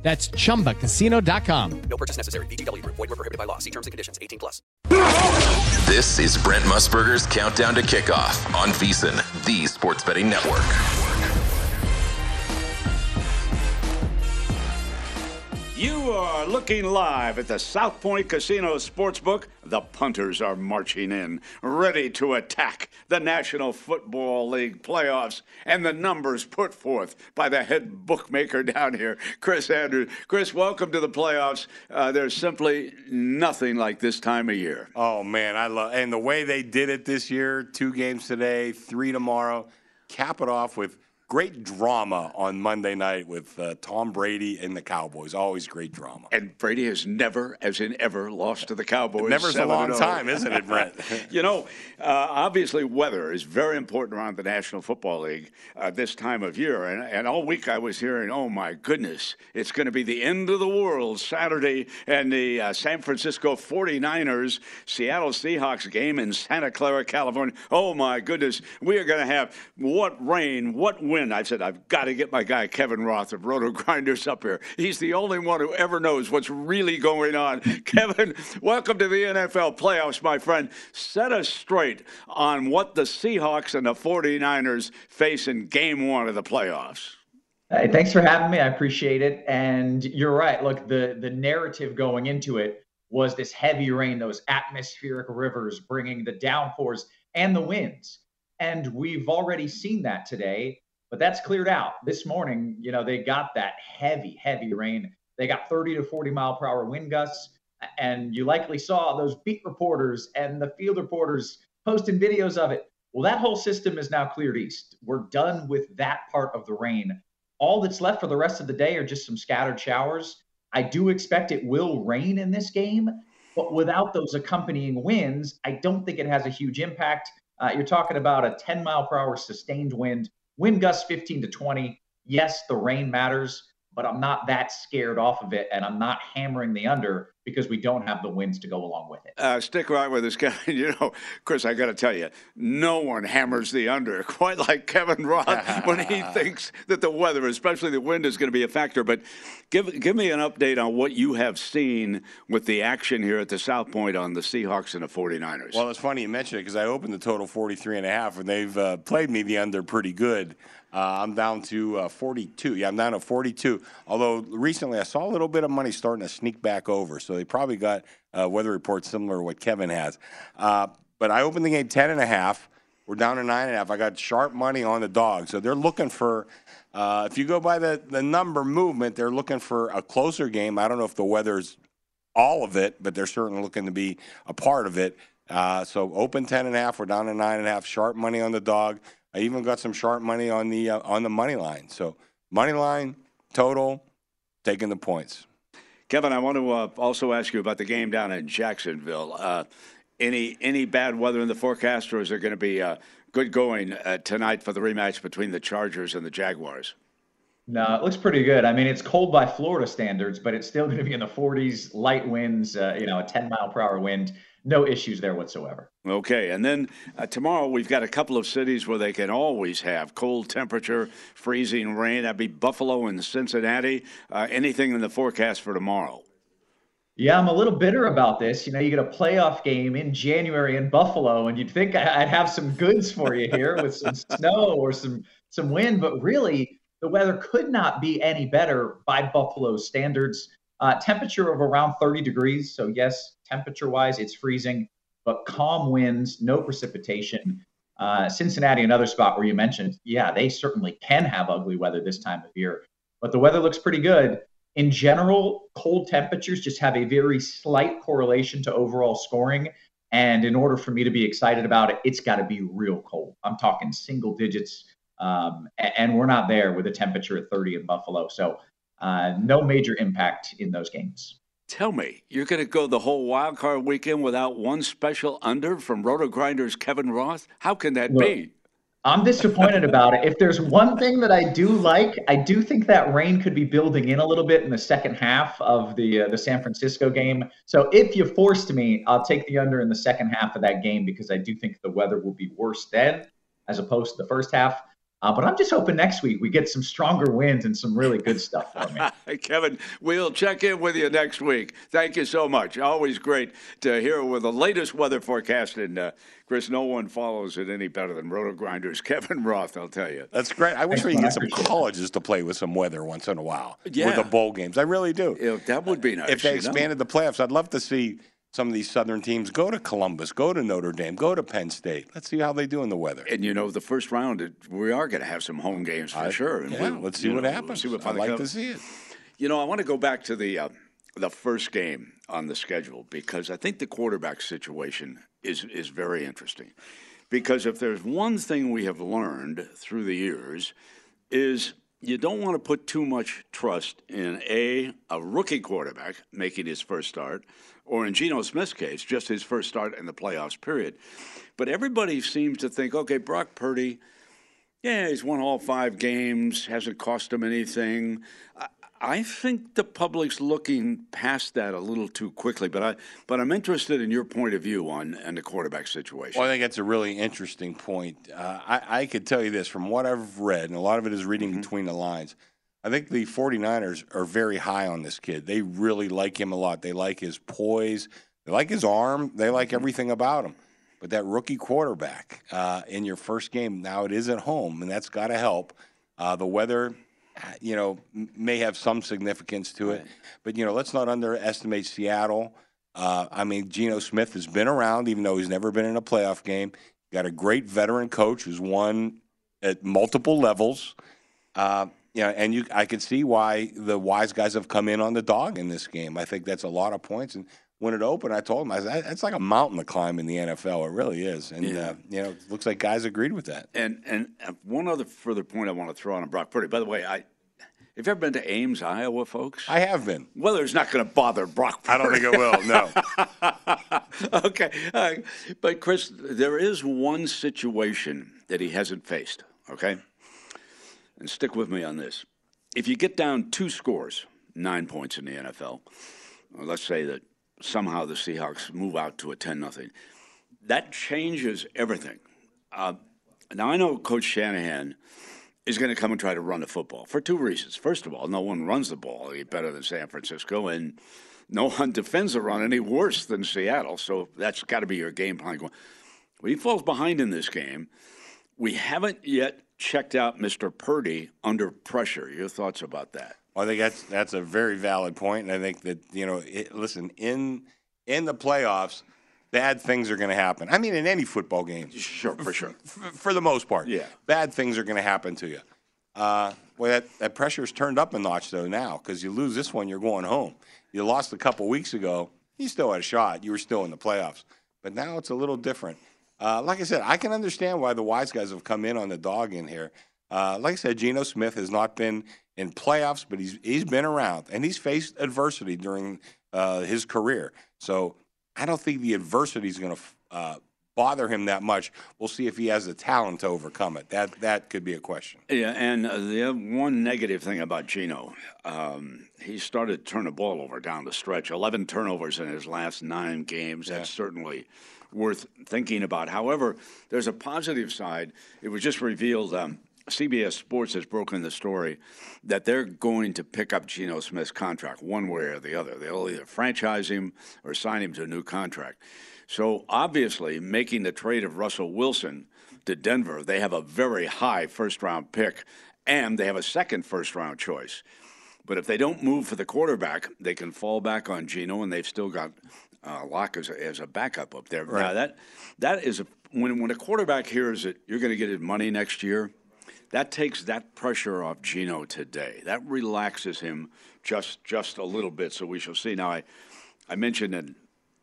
That's ChumbaCasino.com. No purchase necessary. VGW Group. Void where prohibited by law. See terms and conditions. 18 plus. This is Brent Musburger's Countdown to Kickoff on VSiN, the Sports Betting Network. You are looking live at the South Point Casino Sportsbook. The punters are marching in, ready to attack the National Football League playoffs and the numbers put forth by the head bookmaker down here, Chris Andrews. Chris, welcome to the playoffs. There's simply nothing like this time of year. Oh, man, I love it. And the way they did it this year, 2 games today, 3 tomorrow, cap it off with great drama on Monday night with Tom Brady and the Cowboys. Always great drama. And Brady has never, as in ever, lost to the Cowboys. Never's a long time, isn't it, Brent? You know, obviously weather is very important around the National Football League this time of year. And all week I was hearing, oh, my goodness, it's going to be the end of the world Saturday. And the San Francisco 49ers, Seattle Seahawks game in Santa Clara, California. Oh, my goodness, we are going to have what rain, what wind. I said, I've got to get my guy Kevin Roth of Roto Grinders up here. He's the only one who ever knows what's really going on. Kevin, welcome to the NFL playoffs, my friend. Set us straight on what the Seahawks and the 49ers face in game one of the playoffs. Hey, thanks for having me. I appreciate it. And you're right. Look, the narrative going into it was this heavy rain, those atmospheric rivers bringing the downpours and the winds. And we've already seen that today. But that's cleared out. This morning, you know, they got that heavy, heavy rain. They got 30 to 40 mile per hour wind gusts. And you likely saw those beat reporters and the field reporters posting videos of it. Well, that whole system is now cleared east. We're done with that part of the rain. All that's left for the rest of the day are just some scattered showers. I do expect it will rain in this game, but without those accompanying winds, I don't think it has a huge impact. You're talking about a 10 mile per hour sustained wind. Wind gusts 15 to 20. Yes, the rain matters, but I'm not that scared off of it, and I'm not hammering the under because we don't have the winds to go along with it. Stick right with us, Kevin. You know, Chris, I got to tell you, no one hammers the under quite like Kevin Roth when he thinks that the weather, especially the wind, is going to be a factor. But give me an update on what you have seen with the action here at the South Point on the Seahawks and the 49ers. Well, it's funny you mentioned it because I opened the total 43.5, and they've played me the under pretty good. I'm down to 42. Yeah, I'm down to 42. Although recently I saw a little bit of money starting to sneak back over. So they probably got weather reports similar to what Kevin has. But I opened the game 10.5. We're down to 9.5. I got sharp money on the dog. So they're looking for, if you go by the number movement, they're looking for a closer game. I don't know if the weather's all of it, but they're certainly looking to be a part of it. So open 10.5. We're down to 9.5. Sharp money on the dog. I even got some sharp money on the money line. So money line, total, taking the points. Kevin, I want to also ask you about the game down in Jacksonville. Any bad weather in the forecast, or is there going to be good going tonight for the rematch between the Chargers and the Jaguars? No, it looks pretty good. I mean, it's cold by Florida standards, but it's still going to be in the 40s, light winds, a 10-mile-per-hour wind. No issues there whatsoever. Okay, and then tomorrow we've got a couple of cities where they can always have cold temperature, freezing rain. That'd be Buffalo and Cincinnati. Anything in the forecast for tomorrow? Yeah, I'm a little bitter about this. You know, you get a playoff game in January in Buffalo, and you'd think I'd have some goods for you here with some snow or some wind, but really the weather could not be any better by Buffalo's standards. Temperature of around 30 degrees. So yes, temperature-wise, it's freezing, but calm winds, no precipitation. Cincinnati, another spot where you mentioned, yeah, they certainly can have ugly weather this time of year, but the weather looks pretty good. In general, cold temperatures just have a very slight correlation to overall scoring. And in order for me to be excited about it, it's got to be real cold. I'm talking single digits, and we're not there with a temperature at 30 in Buffalo. So no major impact in those games. Tell me, you're going to go the whole wild card weekend without one special under from Roto Grinders' Kevin Roth? How can that be? I'm disappointed about it. If there's one thing that I do like, I do think that rain could be building in a little bit in the second half of the San Francisco game. So if you forced me, I'll take the under in the second half of that game because I do think the weather will be worse then as opposed to the first half. But I'm just hoping next week we get some stronger wins and some really good stuff for me. Kevin, we'll check in with you next week. Thank you so much. Always great to hear with the latest weather forecast. And, Chris, no one follows it any better than Roto Grinders' Kevin Roth, I'll tell you. That's great. I wish we could get some colleges to play with some weather once in a while with the bowl games. I really do. Yeah, that would be nice. If they expanded the playoffs, I'd love to see – some of these southern teams go to Columbus, go to Notre Dame, go to Penn State. Let's see how they do in the weather. And, you know, the first round, we are going to have some home games for sure. And let's see what happens. I'd like to see it. You know, I want to go back to the first game on the schedule because I think the quarterback situation is very interesting. Because if there's one thing we have learned through the years is – you don't want to put too much trust in, a rookie quarterback making his first start, or in Geno Smith's case, just his first start in the playoffs, period. But everybody seems to think, okay, Brock Purdy, he's won all 5 games, hasn't cost him anything. I think the public's looking past that a little too quickly, but I'm interested in your point of view on the quarterback situation. Well, I think that's a really interesting point. I could tell you this from what I've read, and a lot of it is reading between the lines. I think the 49ers are very high on this kid. They really like him a lot. They like his poise. They like his arm. They like everything about him. But that rookie quarterback in your first game, now it is at home, and that's got to help. The weather – you know, may have some significance to it. But, you know, let's not underestimate Seattle. I mean, Geno Smith has been around, even though he's never been in a playoff game. Got a great veteran coach who's won at multiple levels. I can see why the wise guys have come in on the dog in this game. I think that's a lot of points. And when it opened, I told him, I said, that's like a mountain to climb in the NFL. It really is. And, it looks like guys agreed with that. And one other further point I want to throw on Brock Purdy. By the way, have you ever been to Ames, Iowa, folks? I have been. Weather's not going to bother Brock Purdy. I don't think it will, no. Okay. But, Chris, there is one situation that he hasn't faced, okay? And stick with me on this. If you get down 2 scores, 9 points in the NFL, let's say that somehow the Seahawks move out to a 10-0. That changes everything. Now, I know Coach Shanahan is going to come and try to run the football for 2 reasons. First of all, no one runs the ball any better than San Francisco, and no one defends the run any worse than Seattle, so that's got to be your game plan. Well, he falls behind in this game. We haven't yet checked out Mr. Purdy under pressure. Your thoughts about that? I think that's a very valid point, and I think that, you know, in the playoffs, bad things are going to happen. I mean, in any football game, sure, for sure, for the most part, bad things are going to happen to you. That pressure's turned up a notch though now because you lose this one, you're going home, You lost a couple weeks ago. You still had a shot. You were still in the playoffs. But now it's a little different. Like I said, I can understand why the wise guys have come in on the dog in here. Like I said, Geno Smith has not been in playoffs, but he's been around, and he's faced adversity during his career. So I don't think the adversity is going to bother him that much. We'll see if he has the talent to overcome it. That could be a question. Yeah, and the one negative thing about Geno, he started to turn the ball over down the stretch. 11 turnovers in his last 9 games. Yeah. That's certainly worth thinking about. However, there's a positive side. It was just revealed CBS Sports has broken the story that they're going to pick up Geno Smith's contract one way or the other. They'll either franchise him or sign him to a new contract. So obviously, making the trade of Russell Wilson to Denver, they have a very high first-round pick, and they have a second first-round choice. But if they don't move for the quarterback, they can fall back on Geno, and they've still got Locke as a backup up there. Right. Now that is when a quarterback hears that you're going to get his money next year, that takes that pressure off Geno today. That relaxes him just a little bit. So we shall see. Now I mentioned in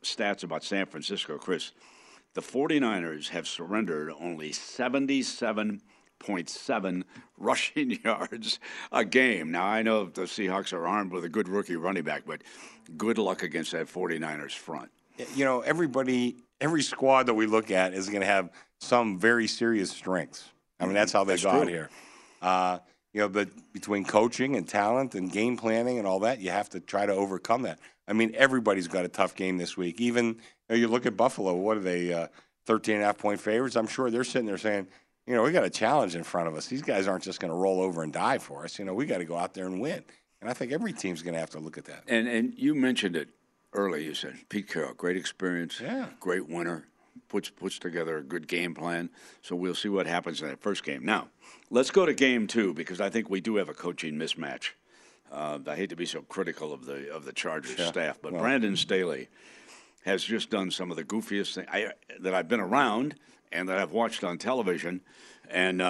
stats about San Francisco, Chris. The 49ers have surrendered only 77.7 rushing yards a game. Now, I know the Seahawks are armed with a good rookie running back, but good luck against that 49ers front. You know, every squad that we look at is going to have some very serious strengths. I mean, that's how they got here. You know, but between coaching and talent and game planning and all that, you have to try to overcome that. I mean, everybody's got a tough game this week. Even you look at Buffalo, what are they, 13.5-point favorites? I'm sure they're sitting there saying, you know, we got a challenge in front of us. These guys aren't just going to roll over and die for us. You know, we got to go out there and win. And I think every team's going to have to look at that. And you mentioned it early. You said Pete Carroll, great experience, great winner, puts together a good game plan. So we'll see what happens in that first game. Now, let's go to game two because I think we do have a coaching mismatch. I hate to be so critical of the Chargers staff, but Brandon Staley has just done some of the goofiest things that I've been around and that I've watched on television. And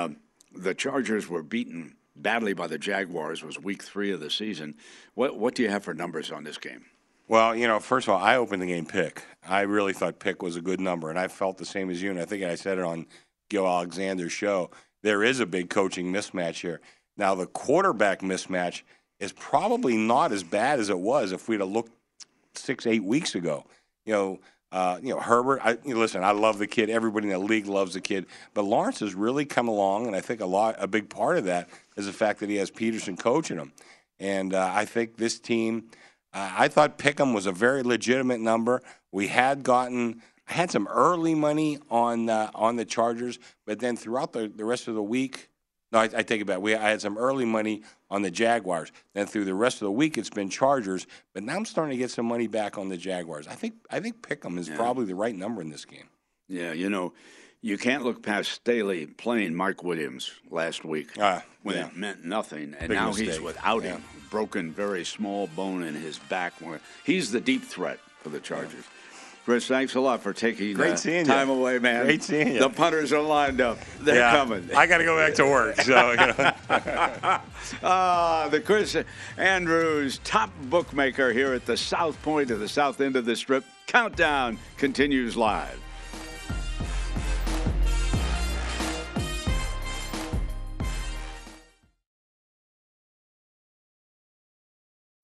the Chargers were beaten badly by the Jaguars. It was week 3 of the season. What do you have for numbers on this game? Well, you know, first of all, I opened the game pick. I really thought pick was a good number, and I felt the same as you. And I think I said it on Gil Alexander's show. There is a big coaching mismatch here. Now, the quarterback mismatch is probably not as bad as it was if we'd have looked 6-8 weeks ago. You know Herbert. Listen, I love the kid. Everybody in the league loves the kid. But Lawrence has really come along, and I think a big part of that is the fact that he has Peterson coaching him. And I think this team. I thought Pick'em was a very legitimate number. I had some early money on the Chargers, but then throughout the rest of the week. No, I take it back. I had some early money on the Jaguars. Then through the rest of the week, it's been Chargers. But now I'm starting to get some money back on the Jaguars. I think Pick'em is probably the right number in this game. Yeah, you know, you can't look past Staley playing Mike Williams last week when it meant nothing. And now he's without him. Broken very small bone in his back. He's the deep threat for the Chargers. Yeah. Chris, thanks a lot for taking time away, man. Great seeing you. The punters are lined up. They're coming. I got to go back to work. So, you know. The Chris Andrews top bookmaker here at the South Point of the south end of the Strip. Countdown continues live.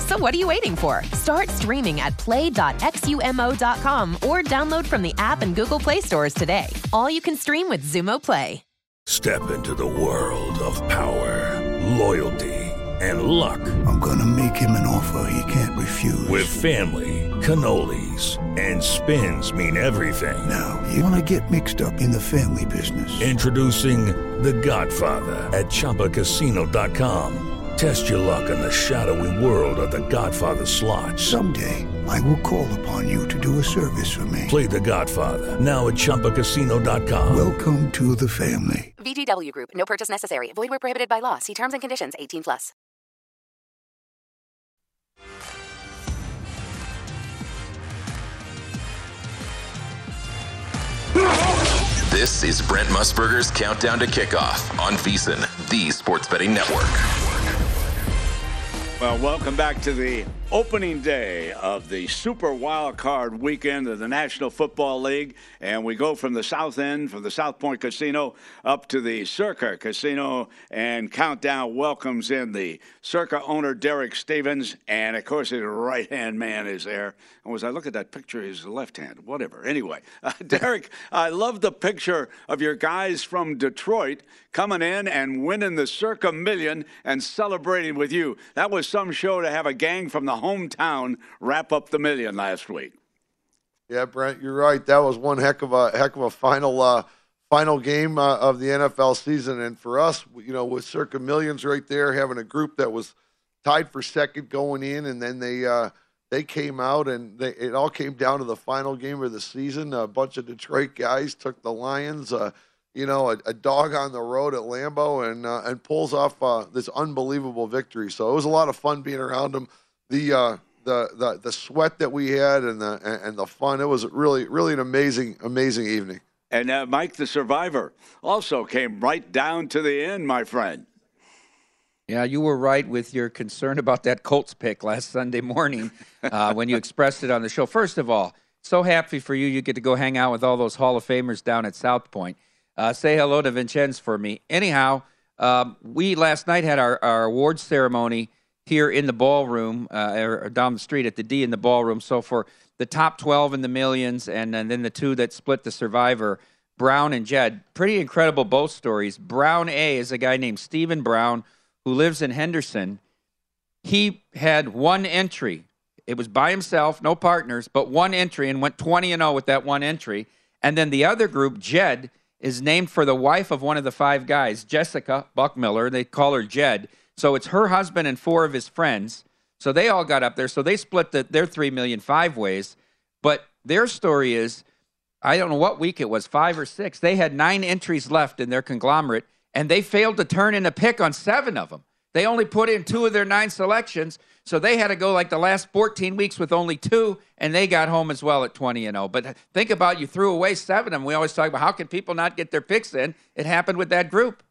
So what are you waiting for? Start streaming at play.xumo.com or download from the app and Google Play stores today. All you can stream with Zumo Play. Step into the world of power, loyalty, and luck. I'm going to make him an offer he can't refuse. With family, cannolis, and spins mean everything. Now, you want to get mixed up in the family business. Introducing The Godfather at ChumbaCasino.com. Test your luck in the shadowy world of The Godfather slot. Someday, I will call upon you to do a service for me. Play The Godfather, now at ChumbaCasino.com. Welcome to the family. VGW Group. No purchase necessary. Void where prohibited by law. See terms and conditions. 18+. This is Brent Musburger's Countdown to Kickoff on VSiN, the Sports Betting Network. Well, welcome back to the opening day of the Super Wild Card weekend of the National Football League. And we go from the South End, from the South Point Casino, up to the Circa Casino. And Countdown welcomes in the Circa owner, Derek Stevens. And, of course, his right-hand man is there. And as I look at that picture, his left hand, whatever. Anyway, Derek, I love the picture of your guys from Detroit coming in and winning the Circa Million and celebrating with you. That was some show to have a gang from the hometown wrap up the million last week. Yeah, Brent, you're right. That was one heck of a final game of the NFL season. And for us, you know, with Circa Millions right there, having a group that was tied for second going in, and then they came out, and it all came down to the final game of the season. A bunch of Detroit guys took the Lions. A dog on the road at Lambeau, and pulls off this unbelievable victory. So it was a lot of fun being around them. The sweat that we had and the fun. It was really an amazing evening. And Mike, the survivor, also came right down to the end, my friend. Yeah, you were right with your concern about that Colts pick last Sunday morning when you expressed it on the show. First of all, so happy for you. You get to go hang out with all those Hall of Famers down at South Point. Say hello to Vincenz for me. Anyhow, we last night had our awards ceremony here in the ballroom, or down the street at the D in the ballroom. So for the top 12 in the millions and then the two that split the survivor, Brown and Jed, pretty incredible both stories. Brown A is a guy named Stephen Brown who lives in Henderson. He had one entry. It was by himself, no partners, but one entry, and went 20-0 with that one entry. And then the other group, Jed, is named for the wife of one of the five guys, Jessica Buckmiller. They call her Jed. So it's her husband and four of his friends. So they all got up there. So they split their $3 million five ways. But their story is, I don't know what week it was, 5 or 6. They had 9 entries left in their conglomerate, and they failed to turn in a pick on 7 of them. They only put in 2 of their 9 selections. So they had to go like the last 14 weeks with only 2, and they got home as well at 20-0. But think about, you threw away 7 of them. We always talk about how can people not get their picks in. It happened with that group.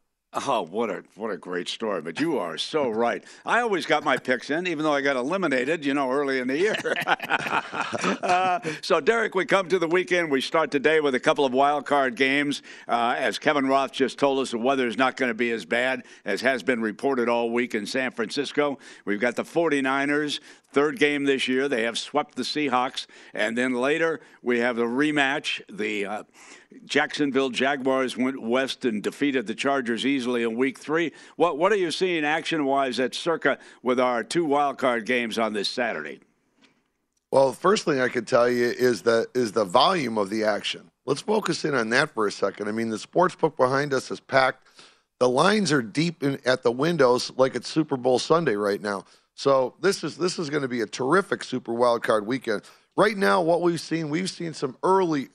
Oh, what a great story. But you are so right. I always got my picks in, even though I got eliminated, early in the year. So, Derek, we come to the weekend. We start today with a couple of wild card games. As Kevin Roth just told us, the weather is not going to be as bad as has been reported all week in San Francisco. We've got the 49ers. Third game this year, they have swept the Seahawks. And then later, we have the rematch. The Jacksonville Jaguars went west and defeated the Chargers easily in week 3. What are you seeing action-wise at Circa with our 2 wild card games on this Saturday? Well, the first thing I can tell you is the volume of the action. Let's focus in on that for a second. I mean, the sports book behind us is packed. The lines are deep at the windows like it's Super Bowl Sunday right now. So this is going to be a terrific Super Wild Card weekend. Right now, what we've seen some early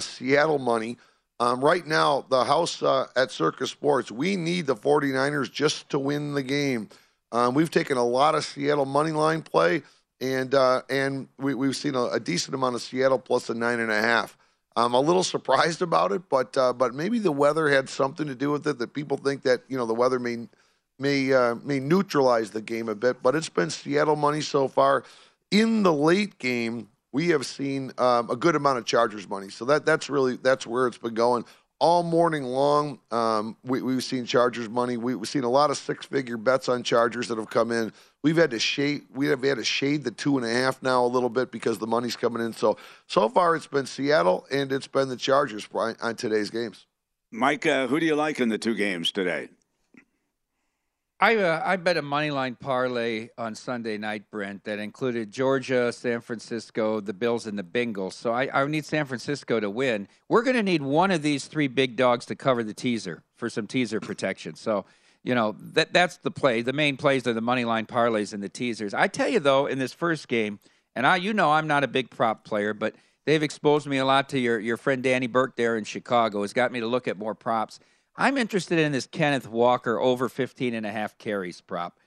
Seattle money. Right now, the house at Circa Sports, we need the 49ers just to win the game. We've taken a lot of Seattle money line play, and we've seen a decent amount of Seattle plus a 9.5. I'm a little surprised about it, but maybe the weather had something to do with it. That people think that the weather may neutralize the game a bit, but it's been Seattle money so far. In the late game, we have seen a good amount of Chargers money, so that's where it's been going all morning long. We've seen Chargers money. We've seen a lot of six-figure bets on Chargers that have come in. We have had to shade the 2.5 now a little bit because the money's coming in. So far it's been Seattle and it's been the Chargers on today's games. Mike, who do you like in the two games today? I bet a moneyline parlay on Sunday night, Brent, that included Georgia, San Francisco, the Bills, and the Bengals. So I need San Francisco to win. We're going to need one of these three big dogs to cover the teaser for some teaser protection. So, that's the play. The main plays are the moneyline parlays and the teasers. I tell you, though, in this first game, and I'm not a big prop player, but they've exposed me a lot to your friend Danny Burke there in Chicago. Has got me to look at more props. I'm interested in this Kenneth Walker over 15.5 carries prop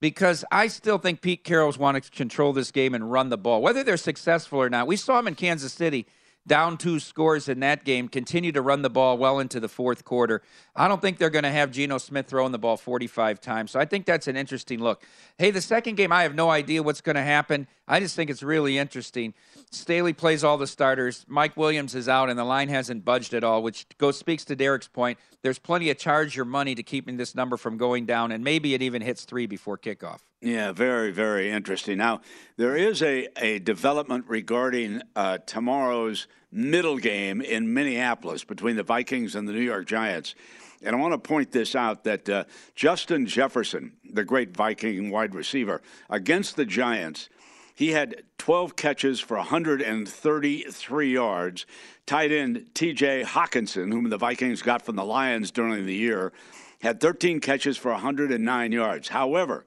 because I still think Pete Carroll's want to control this game and run the ball, whether they're successful or not. We saw him in Kansas City down 2 scores in that game, continue to run the ball well into the fourth quarter. I don't think they're going to have Geno Smith throwing the ball 45 times, so I think that's an interesting look. Hey, the second game, I have no idea what's going to happen. I just think it's really interesting. Staley plays all the starters. Mike Williams is out, and the line hasn't budged at all, which speaks to Derek's point. There's plenty of charge your money to keeping this number from going down, and maybe it even hits 3 before kickoff. Yeah, very, very interesting. Now, there is a development regarding tomorrow's middle game in Minneapolis between the Vikings and the New York Giants. And I want to point this out that Justin Jefferson, the great Viking wide receiver, against the Giants, he had 12 catches for 133 yards. Tight end T.J. Hockenson, whom the Vikings got from the Lions during the year, had 13 catches for 109 yards. However,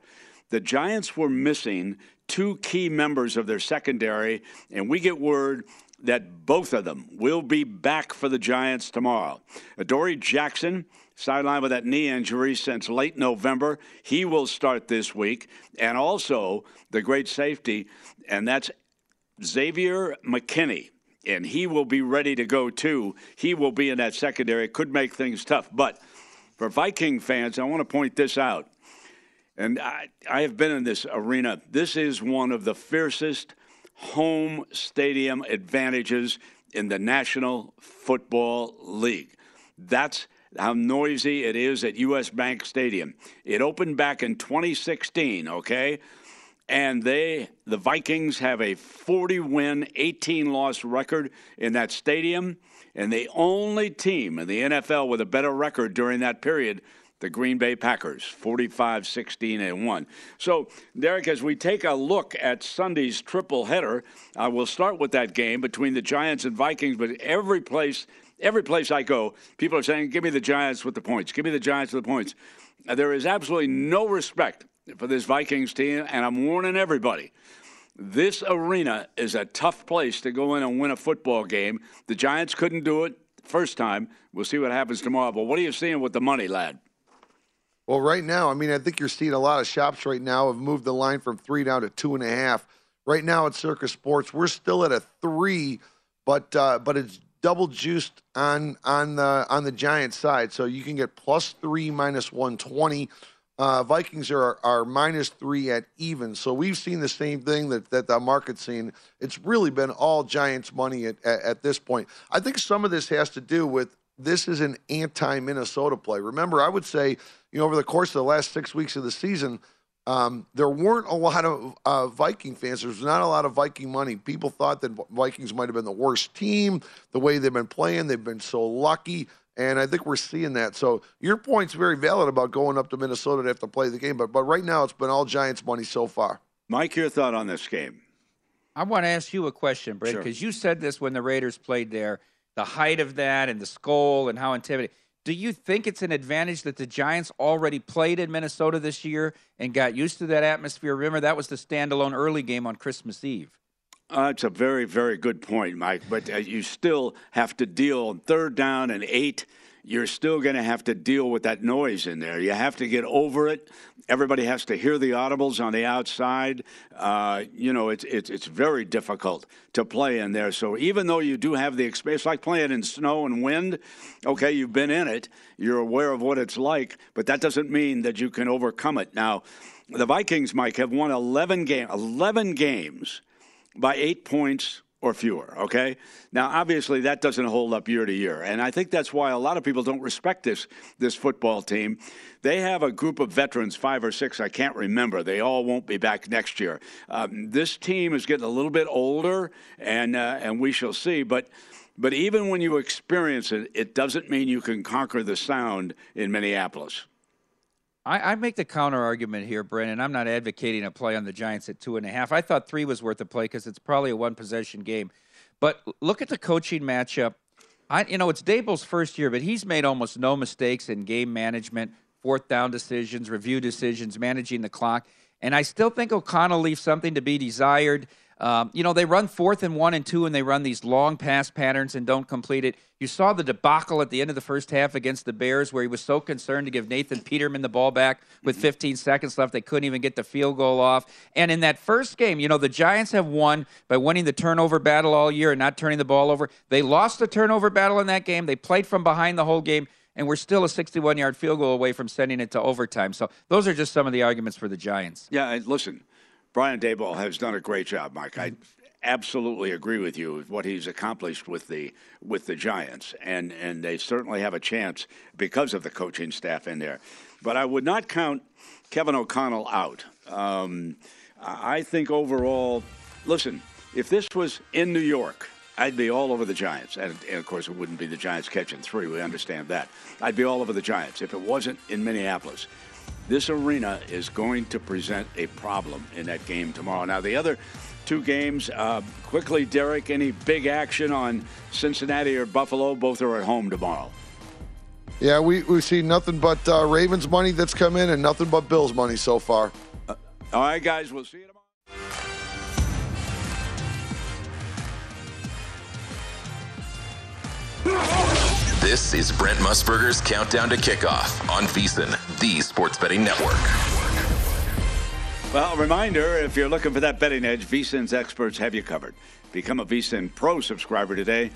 the Giants were missing 2 key members of their secondary, and we get word that both of them will be back for the Giants tomorrow. Adoree Jackson, sidelined with that knee injury since late November, he will start this week. And also the great safety, and that's Xavier McKinney. And he will be ready to go, too. He will be in that secondary. Could make things tough. But for Viking fans, I want to point this out. And I have been in this arena. This is one of the fiercest home stadium advantages in the National Football League. That's how noisy it is at U.S. Bank Stadium. It opened back in 2016, okay? And the Vikings have a 40-win, 18-loss record in that stadium. And the only team in the NFL with a better record during that period, the Green Bay Packers, 45-16-1. So, Derek, as we take a look at Sunday's triple header, I will start with that game between the Giants and Vikings, but every place I go, people are saying, give me the Giants with the points. Give me the Giants with the points. There is absolutely no respect for this Vikings team, and I'm warning everybody. This arena is a tough place to go in and win a football game. The Giants couldn't do it first time. We'll see what happens tomorrow. But what are you seeing with the money, lad? Well, right now, I think you're seeing a lot of shops right now have moved the line from 3 down to 2.5. Right now at Circa Sports, we're still at a 3, but it's double juiced on the Giants side, so you can get +3, -120. Vikings are -3 at even. So we've seen the same thing that the market's seen. It's really been all Giants money at this point. I think some of this has to do with this is an anti-Minnesota play. Remember, I would say, over the course of the last 6 weeks of the season, there weren't a lot of Viking fans. There's not a lot of Viking money. People thought that Vikings might have been the worst team, the way they've been playing. They've been so lucky, and I think we're seeing that. So your point's very valid about going up to Minnesota to have to play the game, but right now it's been all Giants money so far. Mike, your thought on this game? I want to ask you a question, Brent, because you said this when the Raiders played there. The height of that and the skull and how intimidating. Do you think it's an advantage that the Giants already played in Minnesota this year and got used to that atmosphere? Remember, that was the standalone early game on Christmas Eve. It's a very, very good point, Mike. But you still have to deal on 3rd down and 8. you're still going to have to deal with that noise in there. You have to get over it. Everybody has to hear the audibles on the outside. You know, it's very difficult to play in there. So even though you do have the experience, like playing in snow and wind, okay, you've been in it. You're aware of what it's like, but that doesn't mean that you can overcome it. Now, the Vikings, Mike, have won 11 games by 8 points or fewer, okay? Now, obviously, that doesn't hold up year to year, and I think that's why a lot of people don't respect this football team. They have a group of veterans, 5 or 6, I can't remember. They all won't be back next year. This team is getting a little bit older, and we shall see, but even when you experience it, it doesn't mean you can conquer the sound in Minneapolis. I make the counter argument here, Brent. I'm not advocating a play on the Giants at 2.5. I thought 3 was worth a play because it's probably a one-possession game. But look at the coaching matchup. It's Dable's first year, but he's made almost no mistakes in game management, fourth down decisions, review decisions, managing the clock. And I still think O'Connell leaves something to be desired. They run 4th and 1 and 2, and they run these long pass patterns and don't complete it. You saw the debacle at the end of the first half against the Bears where he was so concerned to give Nathan Peterman the ball back with 15 seconds left. They couldn't even get the field goal off. And in that first game, the Giants have won by winning the turnover battle all year and not turning the ball over. They lost the turnover battle in that game. They played from behind the whole game, and we're still a 61-yard field goal away from sending it to overtime. So those are just some of the arguments for the Giants. Yeah, and listen, Brian Daboll has done a great job, Mike. I absolutely agree with you with what he's accomplished with the Giants, and they certainly have a chance because of the coaching staff in there. But I would not count Kevin O'Connell out. I think overall, listen, if this was in New York, I'd be all over the Giants. And, of course, it wouldn't be the Giants catching 3. We understand that. I'd be all over the Giants if it wasn't in Minneapolis. This arena is going to present a problem in that game tomorrow. Now, the other 2 games, quickly, Derek, any big action on Cincinnati or Buffalo? Both are at home tomorrow. Yeah, we see nothing but Ravens money that's come in and nothing but Bills money so far. All right, guys, we'll see you tomorrow. This is Brent Musburger's Countdown to Kickoff on VSiN, the Sports Betting Network. Well, reminder, if you're looking for that betting edge, VSiN's experts have you covered. Become a VSiN Pro subscriber today.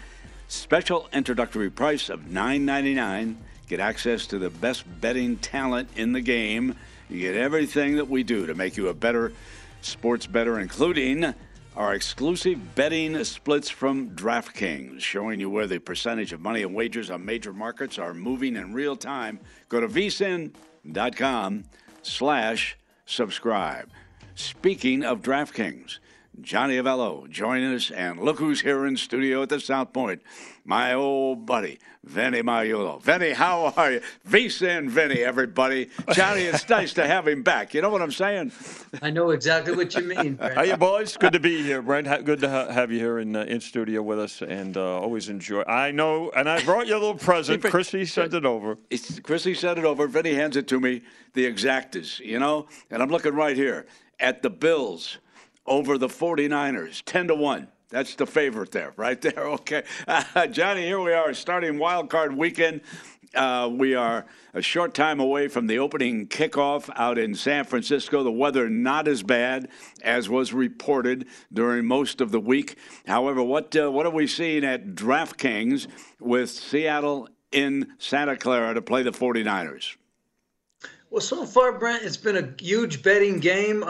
Special introductory price of $9.99. Get access to the best betting talent in the game. You get everything that we do to make you a better sports bettor, including our exclusive betting splits from DraftKings, showing you where the percentage of money and wagers on major markets are moving in real time. Go to vsin.com/subscribe. Speaking of DraftKings, Johnny Avello joining us, and look who's here in studio at the South Point. My old buddy, Vinny Maiolo. Vinny, how are you? VSiN Vinny, everybody. Johnny, it's nice to have him back. You know what I'm saying? I know exactly what you mean, Brent. How you, boys? Good to be here, Brent. Good to have you here in studio with us, and always enjoy. I know, and I brought you a little present. Chrissy sent it over. Chrissy sent it over. Vinny hands it to me, the exactas, and I'm looking right here at the Bills over the 49ers, 10-1. That's the favorite there, right there. Okay. Johnny, here we are starting Wild Card Weekend. We are a short time away from the opening kickoff out in San Francisco. The weather not as bad as was reported during most of the week. However, what are we seeing at DraftKings with Seattle in Santa Clara to play the 49ers? Well, so far, Brent, it's been a huge betting game.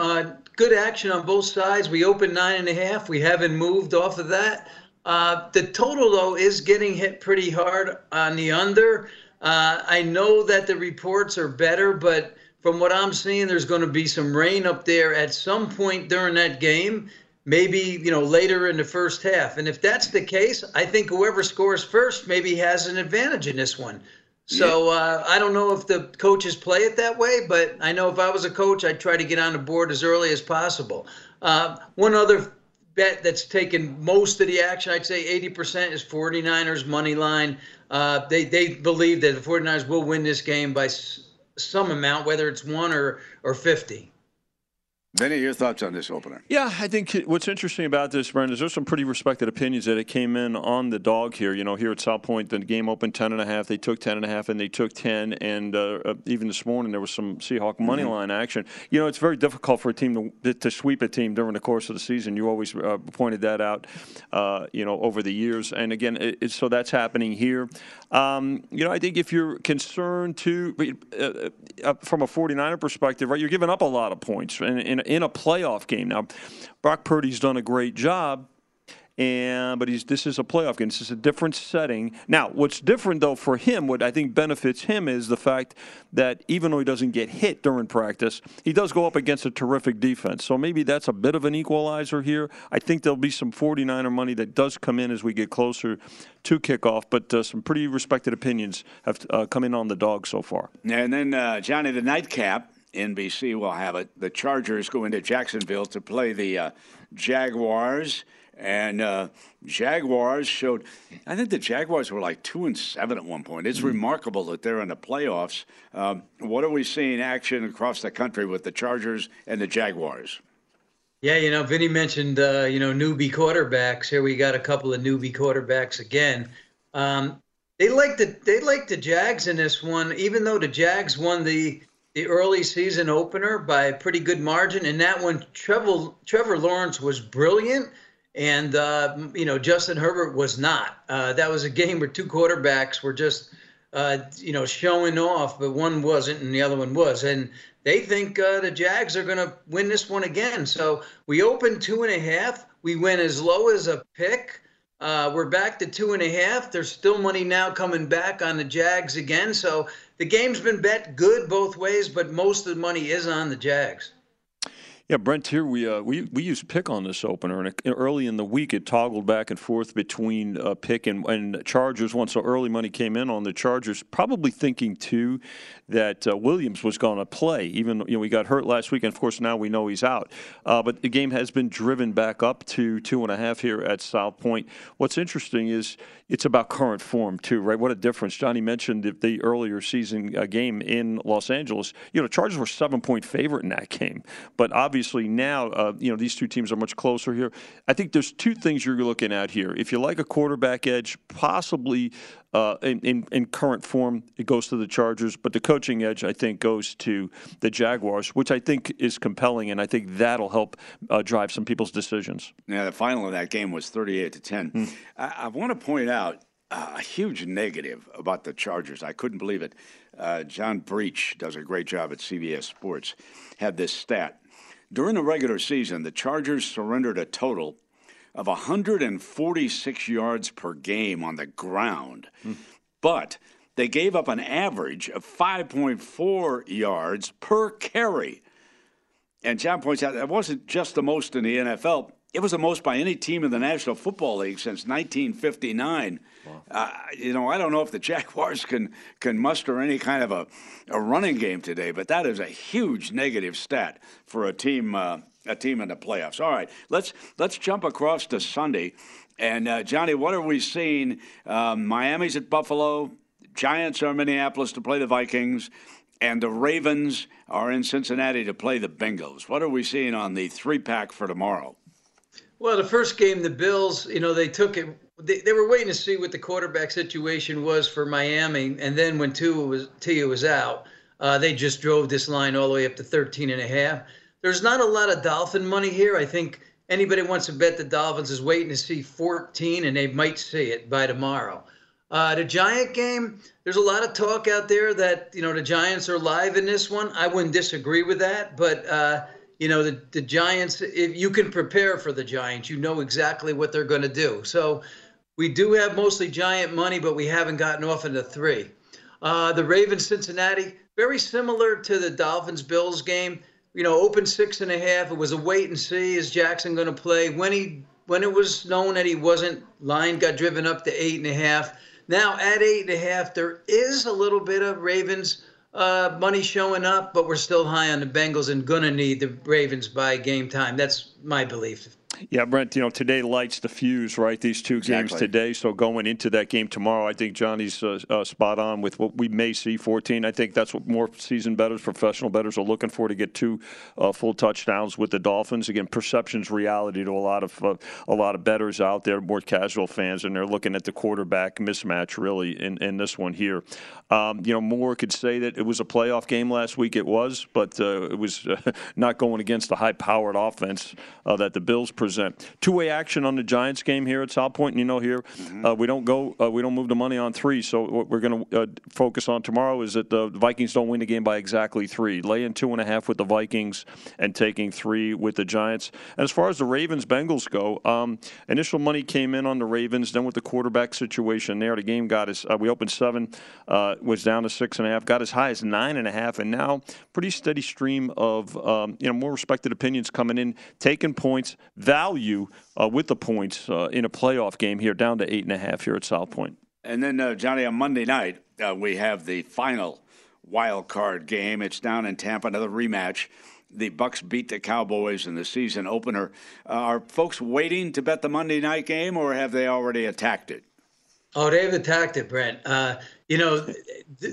Good action on both sides. We opened 9.5. We haven't moved off of that. The total, though, is getting hit pretty hard on the under. I know that the reports are better, but from what I'm seeing, there's going to be some rain up there at some point during that game, maybe later in the first half. And if that's the case, I think whoever scores first maybe has an advantage in this one. So I don't know if the coaches play it that way, but I know if I was a coach, I'd try to get on the board as early as possible. One other bet that's taken most of the action, I'd say 80%, is 49ers money line. They believe that the 49ers will win this game by some amount, whether it's 1 or 50. Vinny, your thoughts on this opener? Yeah, I think what's interesting about this, Brent, is there's some pretty respected opinions that it came in on the dog here. You know, here at South Point, the game opened 10.5. They took 10.5, and they took 10. And even this morning, there was some Seahawk money line action. You know, it's very difficult for a team to sweep a team during the course of the season. You always pointed that out, you know, over the years. And, again, so that's happening here. You know, I think if you're concerned, too, from a 49er perspective, right, you're giving up a lot of points in a playoff game. Now, Brock Purdy's done a great job, but this is a playoff game. This is a different setting. Now, what's different, though, for him, what I think benefits him is the fact that even though he doesn't get hit during practice, he does go up against a terrific defense. So maybe that's a bit of an equalizer here. I think there'll be some 49er money that does come in as we get closer to kickoff, but some pretty respected opinions have come in on the dog so far. And then, Johnny, the nightcap. NBC will have it. The Chargers go into Jacksonville to play the Jaguars, and Jaguars showed. I think the Jaguars were like 2-7 at one point. It's remarkable that they're in the playoffs. What are we seeing action across the country with the Chargers and the Jaguars? Yeah, you know, Vinny mentioned you know, newbie quarterbacks. Here we got a couple of newbie quarterbacks again. They like the Jags in this one, even though the Jags won the early season opener by a pretty good margin. And that one, Trevor Lawrence was brilliant, and you know, Justin Herbert was not. That was a game where two quarterbacks were just you know, showing off, but one wasn't and the other one was. And they think the Jags are going to win this one again. So we opened 2.5. We went as low as a pick. We're back to 2.5. There's still money now coming back on the Jags again. So the game's been bet good both ways, but most of the money is on the Jags. Yeah, Brent, here we used pick on this opener, and early in the week it toggled back and forth between pick and Chargers. Once so early money came in on the Chargers, probably thinking too that Williams was going to play. Even, you know, we got hurt last week, and of course now we know he's out. But the game has been driven back up to 2.5 here at South Point. What's interesting is it's about current form too, right? What a difference! Johnny mentioned the earlier season game in Los Angeles. You know, Chargers were 7-point favorite in that game, but obviously now, you know, these two teams are much closer here. I think there's two things you're looking at here. If you like a quarterback edge, possibly in current form, it goes to the Chargers. But the coaching edge, I think, goes to the Jaguars, which I think is compelling, and I think that'll help drive some people's decisions. Yeah, the final of that game was 38-10. I want to point out a huge negative about the Chargers. I couldn't believe it. John Breach does a great job at CBS Sports. Had this stat. During the regular season, the Chargers surrendered a total of 146 yards per game on the ground. But they gave up an average of 5.4 yards per carry. And John points out that wasn't just the most in the NFL. It was the most by any team in the National Football League since 1959. Wow. You know, I don't know if the Jaguars can muster any kind of a running game today, but that is a huge negative stat for a team in the playoffs. All right, let's jump across to Sunday, and Johnny, what are we seeing? Miami's at Buffalo, Giants are in Minneapolis to play the Vikings, and the Ravens are in Cincinnati to play the Bengals. What are we seeing on the three-pack for tomorrow? Well, the first game, the Bills, you know, they took it. They were waiting to see what the quarterback situation was for Miami. And then when Tua was out, they just drove this line all the way up to 13.5. There's not a lot of Dolphin money here. I think anybody wants to bet the Dolphins is waiting to see 14, and they might see it by tomorrow. The Giant game, there's a lot of talk out there that, you know, the Giants are live in this one. I wouldn't disagree with that, but you know, the Giants, if you can prepare for the Giants, you know exactly what they're going to do. So we do have mostly Giant money, but we haven't gotten off into 3. The Ravens-Cincinnati, very similar to the Dolphins-Bills game. You know, open 6.5. It was a wait and see. Is Jackson going to play? When it was known that he wasn't, line got driven up to 8.5. Now at 8.5, there is a little bit of Ravens money showing up, but we're still high on the Bengals and going to need the Ravens by game time. That's my belief. Yeah, Brent, you know, today lights the fuse, right? These two games today. So going into that game tomorrow, I think Johnny's spot on with what we may see, 14. I think that's what more seasoned bettors, professional bettors are looking for, to get two full touchdowns with the Dolphins. Again, perception's reality to a lot of bettors out there, more casual fans, and they're looking at the quarterback mismatch really in this one here. You know, Moore could say that it was a playoff game last week. It was, but it was not going against the high-powered offense that the Bills present. Two-way action on the Giants game here at South Point. And you know, here we don't move the money on three. So what we're going to focus on tomorrow is that the Vikings don't win the game by exactly 3. Lay in 2.5 with the Vikings and taking 3 with the Giants. As far as the Ravens-Bengals go, initial money came in on the Ravens. Then with the quarterback situation there, the game got us. We opened 7, was down to 6.5, got as high as 9.5, and now pretty steady stream of you know, more respected opinions coming in, taking points, value with the points in a playoff game here, down to 8.5 here at South Point. And then, Johnny, on Monday night, we have the final wild card game. It's down in Tampa, another rematch. The Bucks beat the Cowboys in the season opener. Are folks waiting to bet the Monday night game, or have they already attacked it? Oh, they've attacked it, Brent. You know,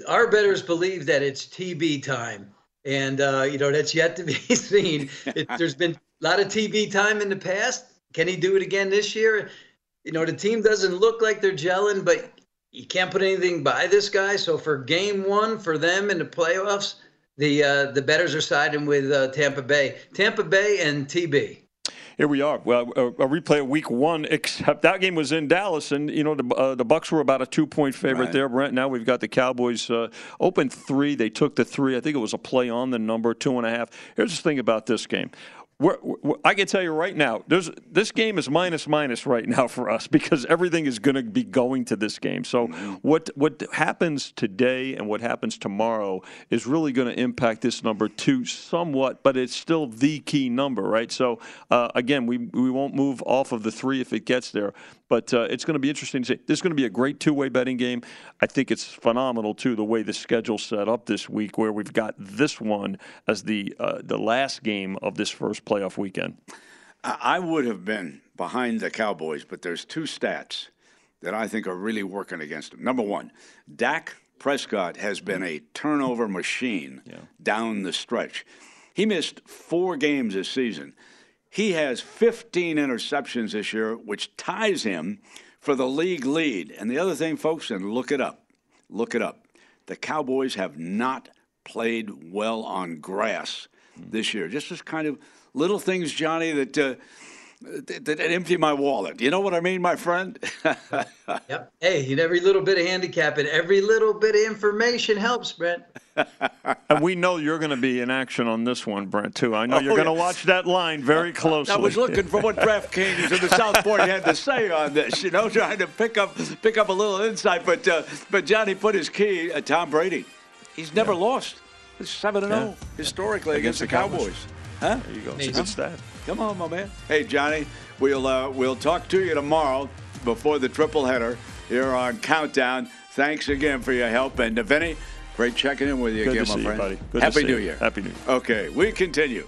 our bettors believe that it's TB time. And, you know, that's yet to be seen. There's been a lot of TB time in the past. Can he do it again this year? You know, the team doesn't look like they're gelling, but you can't put anything by this guy. So for game one for them in the playoffs, the bettors are siding with Tampa Bay and TB. Here we are. Well, a replay of week one, except that game was in Dallas, and, you know, the Bucks were about a 2-point favorite there, Brent. Now we've got the Cowboys open 3. They took the 3. I think it was a play on the number, 2.5. Here's the thing about this game. I can tell you right now, this game is minus right now for us, because everything is going to be going to this game. So what happens today and what happens tomorrow is really going to impact this number 2 somewhat, but it's still the key number, right? So, again, we won't move off of the 3 if it gets there. But it's going to be interesting to see. This is going to be a great two-way betting game. I think it's phenomenal, too, the way the schedule's set up this week, where we've got this one as the last game of this first playoff weekend. I would have been behind the Cowboys, but there's 2 stats that I think are really working against them. Number one, Dak Prescott has been a turnover machine down the stretch. He missed 4 games this season. He has 15 interceptions this year, which ties him for the league lead. And the other thing, folks, and look it up. Look it up. The Cowboys have not played well on grass this year. Just as kind of little things, Johnny, that empty my wallet. You know what I mean, my friend? Yep. Hey, you know, every little bit of handicap and every little bit of information helps, Brent. And we know you're going to be in action on this one, Brent, too. I know you're going to watch that line very closely. I was looking for what DraftKings and the South Point had to say on this, you know, trying to pick up a little insight. But Johnny put his key at Tom Brady. He's never lost. He's 7-0 historically against the Cowboys. Huh? There you go. It's a good stat. Come on, my man. Hey, Johnny, we'll talk to you tomorrow before the triple header here on Countdown. Thanks again for your help. And Vinny, great checking in with you again, my friend. Happy New Year. Happy New Year. Okay, we continue.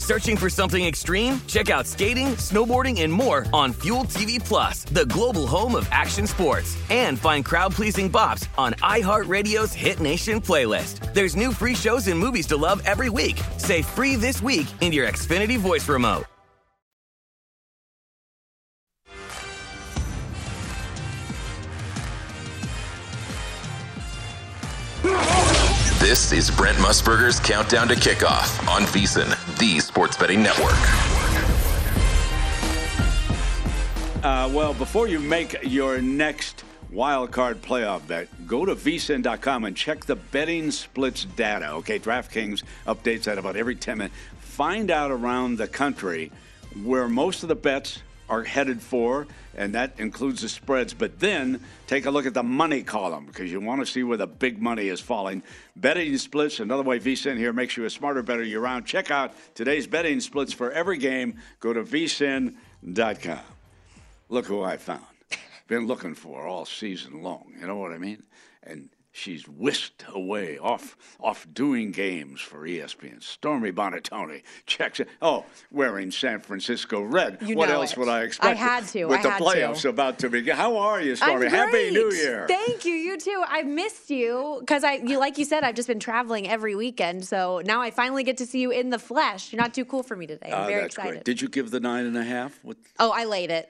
Searching for something extreme? Check out skating, snowboarding, and more on Fuel TV Plus, the global home of action sports. And find crowd-pleasing bops on iHeartRadio's Hit Nation playlist. There's new free shows and movies to love every week. Say free this week in your Xfinity voice remote. This is Brent Musburger's Countdown to Kickoff on VSiN, the Sports Betting Network. Well, before you make your next wild card playoff bet, go to VSiN.com and check the betting splits data. Okay, DraftKings updates that about every 10 minutes. Find out around the country where most of the bets are headed for, and that includes the spreads. But then take a look at the money column, because you want to see where the big money is falling. Betting splits, another way VSiN here makes you a smarter, better year-round. Check out today's betting splits for every game. Go to VSiN.com. Look who I found. Been looking for all season long. You know what I mean? And she's whisked away, off doing games for ESPN. Stormy Bonitone checks in. Oh, wearing San Francisco red. What else would I expect? I had to. With the playoffs about to begin. How are you, Stormy? Happy New Year. Thank you. You too. I missed you because like you said, I've just been traveling every weekend. So now I finally get to see you in the flesh. You're not too cool for me today. I'm very excited. Great. Did you give the 9.5? Oh, I laid it.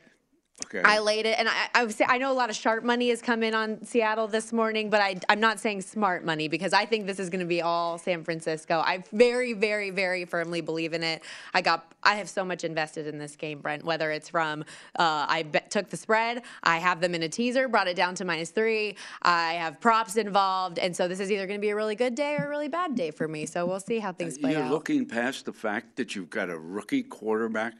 Okay. I laid it, and I would say I know a lot of sharp money has come in on Seattle this morning, but I'm not saying smart money because I think this is going to be all San Francisco. I very, very, very firmly believe in it. I have so much invested in this game, Brent. Whether it's from took the spread, I have them in a teaser, brought it down to -3. I have props involved, and so this is either going to be a really good day or a really bad day for me. So we'll see how things play out. You're looking past the fact that you've got a rookie quarterback,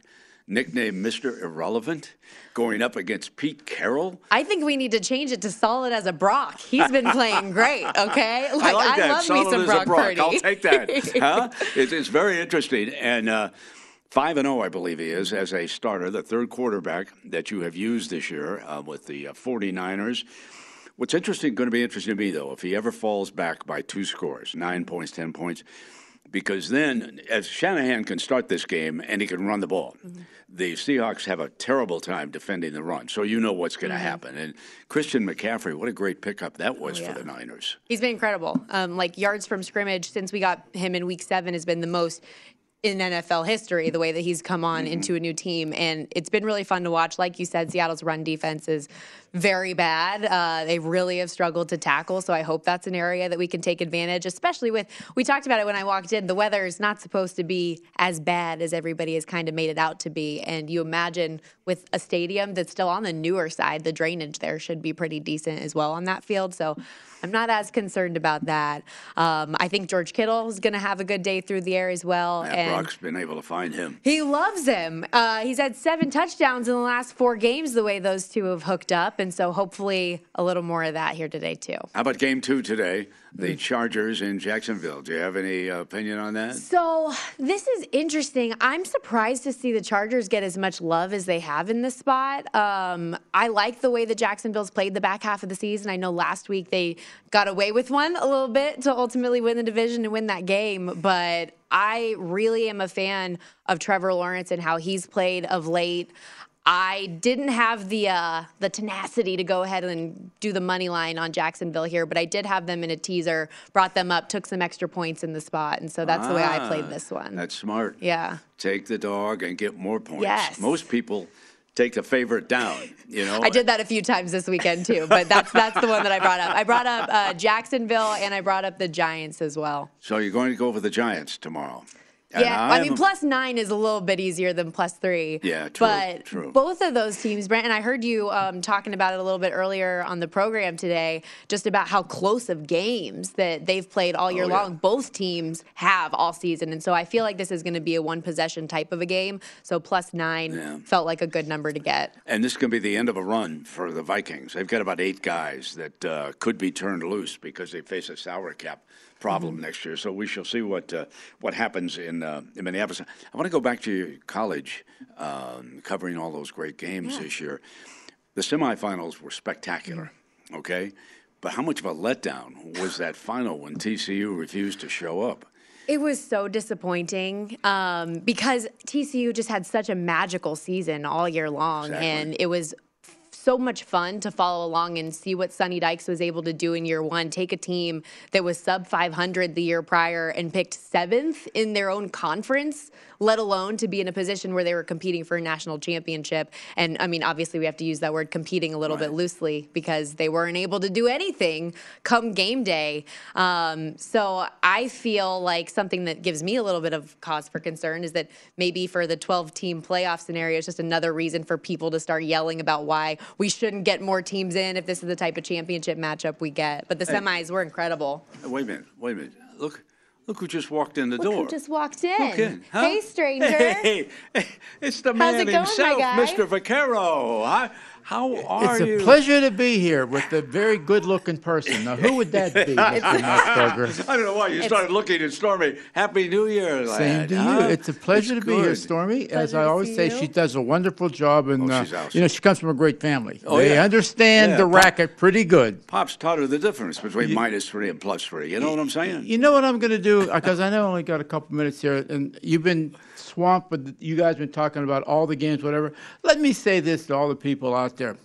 nicknamed Mr. Irrelevant, going up against Pete Carroll. I think we need to change it to solid as a Brock. He's been playing great, okay? I love solid me some Brock Purdy. I'll take that. Huh? It's very interesting. And 5-0, I believe he is, as a starter, the third quarterback that you have used this year with the 49ers. What's going to be interesting to me, though, if he ever falls back by 2 scores, 9 points, 10 points, because then, as Shanahan can start this game, and he can run the ball. Mm-hmm. The Seahawks have a terrible time defending the run, so you know what's going to happen. And Christian McCaffrey, what a great pickup that was for the Niners. He's been incredible. Yards from scrimmage since we got him in Week 7 has been the most in NFL history, the way that he's come on into a new team. And it's been really fun to watch. Like you said, Seattle's run defense is very bad. They really have struggled to tackle. So I hope that's an area that we can take advantage, especially with, we talked about it when I walked in, the weather is not supposed to be as bad as everybody has kind of made it out to be. And you imagine with a stadium that's still on the newer side, the drainage there should be pretty decent as well on that field. So I'm not as concerned about that. I think George Kittle is going to have a good day through the air as well. And Brock's been able to find him. He loves him. He's had 7 touchdowns in the last 4 games, the way those two have hooked up. And so hopefully a little more of that here today, too. How about game 2 today? The Chargers in Jacksonville. Do you have any opinion on that? So this is interesting. I'm surprised to see the Chargers get as much love as they have in this spot. I like the way the Jacksonville's played the back half of the season. I know last week they got away with one a little bit to ultimately win the division and win that game, but I really am a fan of Trevor Lawrence and how he's played of late. I didn't have the tenacity to go ahead and do the money line on Jacksonville here, but I did have them in a teaser, brought them up, took some extra points in the spot, and so that's the way I played this one. That's smart. Yeah. Take the dog and get more points. Yes. Most people take the favorite down, you know. I did that a few times this weekend, too, but that's the one that I brought up. I brought up Jacksonville, and I brought up the Giants as well. So you're going to go for the Giants tomorrow. Yeah, I mean, plus 9 is a little bit easier than plus 3. Yeah, true. But both of those teams, Brent, and I heard you talking about it a little bit earlier on the program today, just about how close of games that they've played all year long. Both teams have all season, and so I feel like this is going to be a one-possession type of a game, so plus 9 felt like a good number to get. And this could be the end of a run for the Vikings. They've got about 8 guys that could be turned loose because they face a salary cap problem next year. So we shall see what happens in Minneapolis. I want to go back to your college, covering all those great games this year. The semifinals were spectacular, okay? But how much of a letdown was that final when TCU refused to show up? It was so disappointing because TCU just had such a magical season all year long, and it was so much fun to follow along and see what Sonny Dykes was able to do in year one. Take a team that was sub 500 the year prior and picked 7th in their own conference, let alone to be in a position where they were competing for a national championship. And, I mean, obviously we have to use that word competing a little bit loosely because they weren't able to do anything come game day. So I feel like something that gives me a little bit of cause for concern is that maybe for the 12-team playoff scenario, it's just another reason for people to start yelling about why we shouldn't get more teams in if this is the type of championship matchup we get. But the semis were incredible. Wait a minute. Look who just walked in the door. Look who just walked in. Huh? Hey, stranger. Hey, it's the man himself, Mr. Vaccaro. How are you? It's a pleasure to be here with a very good-looking person. Now, who would that be, Mr. Musburger? I don't know why you started looking at Stormy. Happy New Year, lad. Same to you. It's a pleasure to be here, Stormy. As I always say, she does a wonderful job, and you know, she comes from a great family. They understand the racket pretty good. Pops taught her the difference between -3 and +3. You know what I'm saying? You know what I'm going to do? Because I know I only got a couple minutes here, and you've been swamped, but you guys have been talking about all the games, whatever. Let me say this to all the people out there.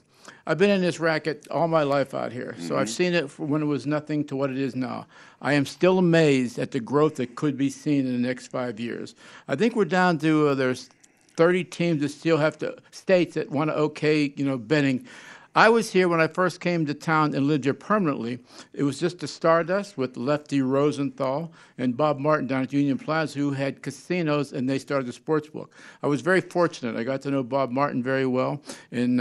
I've been in this racket all my life out here, so I've seen it from when it was nothing to what it is now. I am still amazed at the growth that could be seen in the next 5 years. I think we're down to there's 30 teams that still have to states that want to betting. I was here when I first came to town and lived here permanently. It was just the Stardust with Lefty Rosenthal and Bob Martin down at Union Plaza, who had casinos, and they started the sports book. I was very fortunate. I got to know Bob Martin very well, and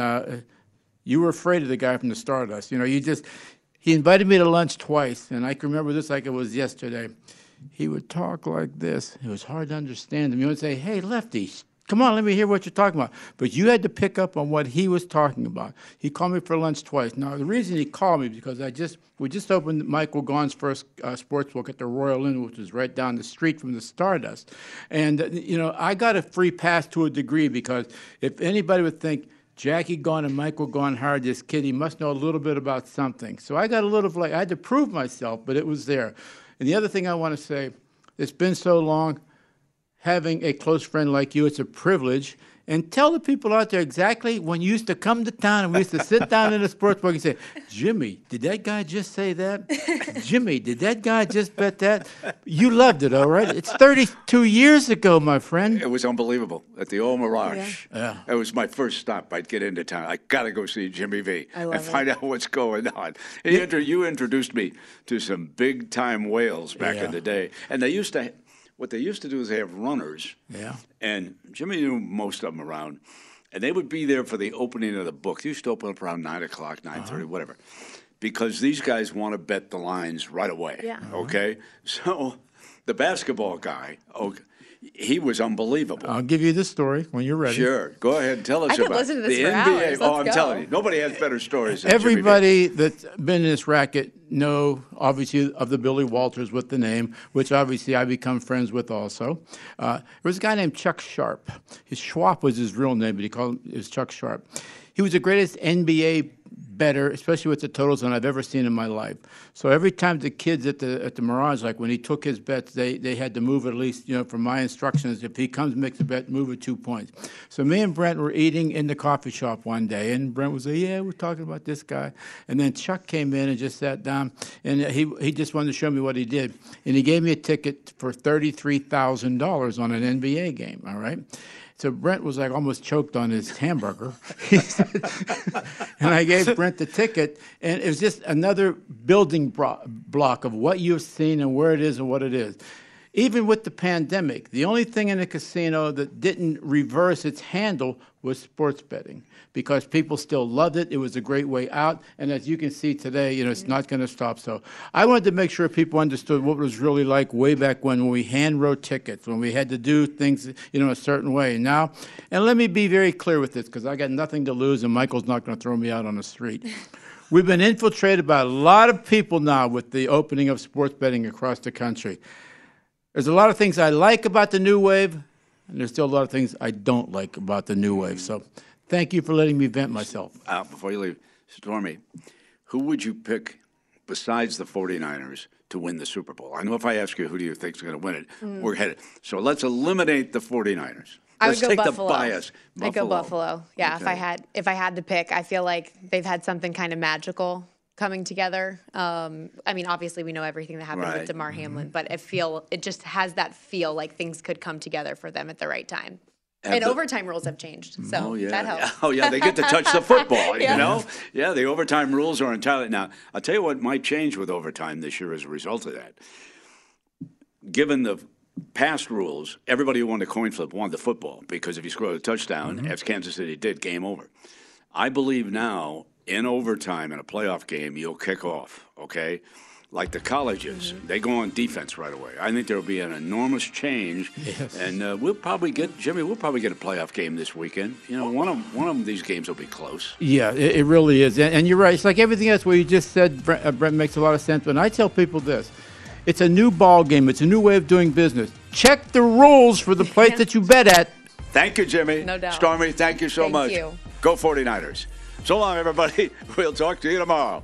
you were afraid of the guy from the Stardust. You know, he invited me to lunch twice, and I can remember this like it was yesterday. He would talk like this. It was hard to understand him. You would say, "Hey, Lefty, come on, let me hear what you're talking about." But you had to pick up on what he was talking about. He called me for lunch twice. Now, the reason he called me because we just opened Michael Gaughan's first sports book at the Royal Inn, which was right down the street from the Stardust. And, you know, I got a free pass to a degree because if anybody would think, Jackie Gaughan and Michael Gaughan hired this kid, he must know a little bit about something. So I got a little, I had to prove myself, but it was there. And the other thing I want to say, it's been so long. Having a close friend like you, it's a privilege. And tell the people out there exactly when you used to come to town and we used to sit down in the sports book and say, "Jimmy, did that guy just say that? Jimmy, did that guy just bet that?" You loved it, all right? It's 32 years ago, my friend. It was unbelievable at the old Mirage. Yeah. It was my first stop. I'd get into town. I got to go see Jimmy V and find out what's going on. You introduced me to some big-time whales back in the day. And what they used to do is they have runners, and Jimmy knew most of them around, and they would be there for the opening of the book. They used to open up around 9 o'clock, 9:30, whatever, because these guys want to bet the lines right away, okay? So the basketball guy, he was unbelievable. I'll give you this story when you're ready. Sure. Go ahead and tell us about it. I could listen to this for hours. Let's go. I'm telling you, nobody has better stories than everybody that's been in this racket know, obviously, of the Billy Walters with the name, which obviously I become friends with also. There was a guy named Chuck Sharp. Schwab was his real name, but it was Chuck Sharp. He was the greatest NBA better, especially with the totals, than I've ever seen in my life. So every time the kids at the Mirage, like when he took his bets, they had to move at least, you know, from my instructions, if he comes makes a bet, move it 2 points. So me and Brent were eating in the coffee shop one day, and Brent was like, "Yeah, we're talking about this guy." And then Chuck came in and just sat down, and he just wanted to show me what he did. And he gave me a ticket for $33,000 on an NBA game, all right? So Brent was like almost choked on his hamburger. And I gave Brent the ticket, and it was just another building block of what you've seen and where it is and what it is. Even with the pandemic, the only thing in the casino that didn't reverse its handle was sports betting, because people still loved it. It was a great way out. And as you can see today, you know, it's not going to stop. So I wanted to make sure people understood what it was really like way back when we hand wrote tickets, when we had to do things, you know, a certain way. Now, and let me be very clear with this, because I got nothing to lose and Michael's not going to throw me out on the street. We've been infiltrated by a lot of people now with the opening of sports betting across the country. There's a lot of things I like about the new wave, and there's still a lot of things I don't like about the new wave. So thank you for letting me vent myself. Before you leave, Stormy, who would you pick besides the 49ers to win the Super Bowl? I know if I ask you who do you think is going to win it, we're headed. So let's eliminate the 49ers. I would go Buffalo. I'd go Buffalo. Yeah, okay. if I had to pick, I feel like they've had something kind of magical coming together. I mean, obviously we know everything that happened with DeMar Hamlin, but it just has that feel like things could come together for them at the right time. And overtime rules have changed, so that helps. Oh, yeah, they get to touch the football, you know? Yeah, the overtime rules are entirely. Now, I'll tell you what might change with overtime this year as a result of that. Given the past rules, everybody who won the coin flip won the football, because if you scored a touchdown, as Kansas City did, game over. I believe now, in overtime in a playoff game, you'll kick off, okay? Like the colleges, they go on defense right away. I think there will be an enormous change, and we'll probably get, Jimmy, we'll probably get a playoff game this weekend. You know, one of these games will be close. Yeah, it really is, and you're right. It's like everything else where you just said, Brent, makes a lot of sense, but I tell people this. It's a new ball game. It's a new way of doing business. Check the rules for the place that you bet at. Thank you, Jimmy. No doubt. Stormy, thank you so much. Thank you. Go 49ers. So long, everybody. We'll talk to you tomorrow.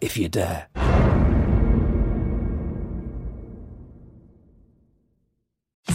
If you dare.